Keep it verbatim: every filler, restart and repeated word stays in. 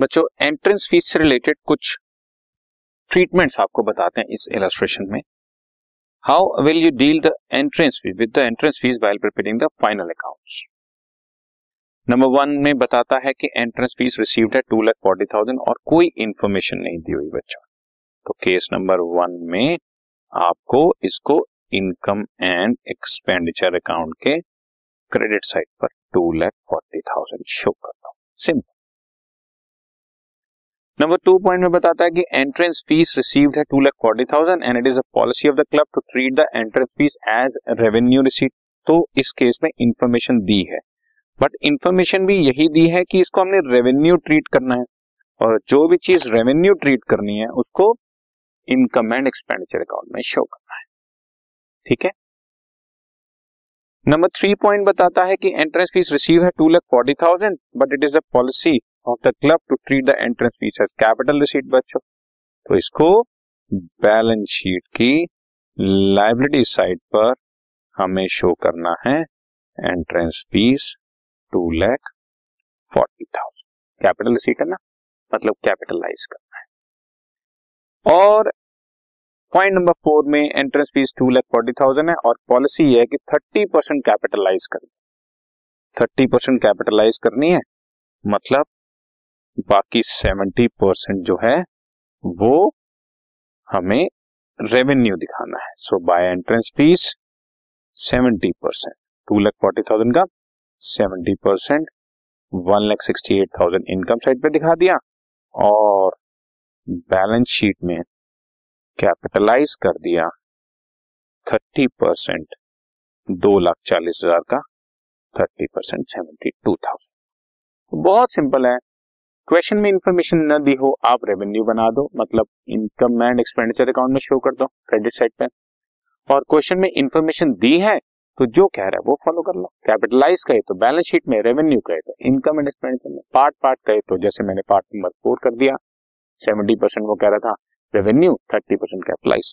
बच्चों entrance fees से related कुछ ट्रीटमेंट्स आपको बताते हैं इस इलस्ट्रेशन में। How will you deal the entrance fees with the entrance fees while preparing the final accounts. Number one में बताता है कि एंट्रेंस फीस रिसीव्ड है टू लाख फोर्टी थाउजेंड और कोई इन्फॉर्मेशन नहीं दी हुई बच्चों। तो केस नंबर वन में आपको इसको इनकम एंड एक्सपेंडिचर अकाउंट के क्रेडिट साइड पर two lakh forty thousand show करता हूं, सिंपल। नंबर टू पॉइंट में बताता है कि एंट्रेंस फीस रिसीव्ड है two lakh forty thousand and it is a policy of the club to treat the entrance fees as revenue receipt. तो इस केस में इंफॉर्मेशन दी है बट इंफॉर्मेशन भी यही दी है कि इसको हमने रेवेन्यू ट्रीट करना है और जो भी चीज रेवेन्यू ट्रीट करनी है उसको इनकम एंड एक्सपेंडिचर अकाउंट में शो करना है, ठीक है। नंबर थ्री पॉइंट बताता है कि एंट्रेंस फीस रिसीव है two lakh forty thousand but it is the policy of the club to treat the entrance fees as capital receipt बच्चों। तो इसको बैलेंस शीट की लायबिलिटी साइड पर हमें शो करना है entrance fees two lakh forty thousand, capital receipt है ना, मतलब कैपिटलाइज करना है। और पॉइंट नंबर फोर में entrance fees two lakh forty thousand है और पॉलिसी ये है कि थर्टी परसेंट कैपिटलाइज करनी है, थर्टी परसेंट कैपिटलाइज करनी है, मतलब बाकी सेवेंटी परसेंट जो है वो हमें रेवेन्यू दिखाना है। So by entrance fees seventy percent two lakh forty thousand का seventy percent one lakh sixty eight thousand income side पे दिखा दिया और बैलेंस शीट में कैपिटलाइज कर दिया थर्टी परसेंट दो लाख चालीस हजार का, thirty percent seventy two thousand. बहुत सिंपल है, क्वेश्चन में इंफॉर्मेशन न दी हो आप रेवेन्यू बना दो, मतलब इनकम एंड एक्सपेंडिचर अकाउंट में शो कर दो क्रेडिट साइड पे, और क्वेश्चन में इंफॉर्मेशन दी है तो जो कह रहा है वो फॉलो कर लो। कैपिटलाइज कहे तो बैलेंस शीट में, रेवेन्यू कहे तो इनकम एंड एक्सपेंडिचर में, पार्ट पार्ट कहे तो जैसे मैंने पार्ट नंबर फोर कर दिया, सेवेंटी परसेंट वो कह रहा था रेवेन्यू, थर्टी परसेंट कैपिटलाइज।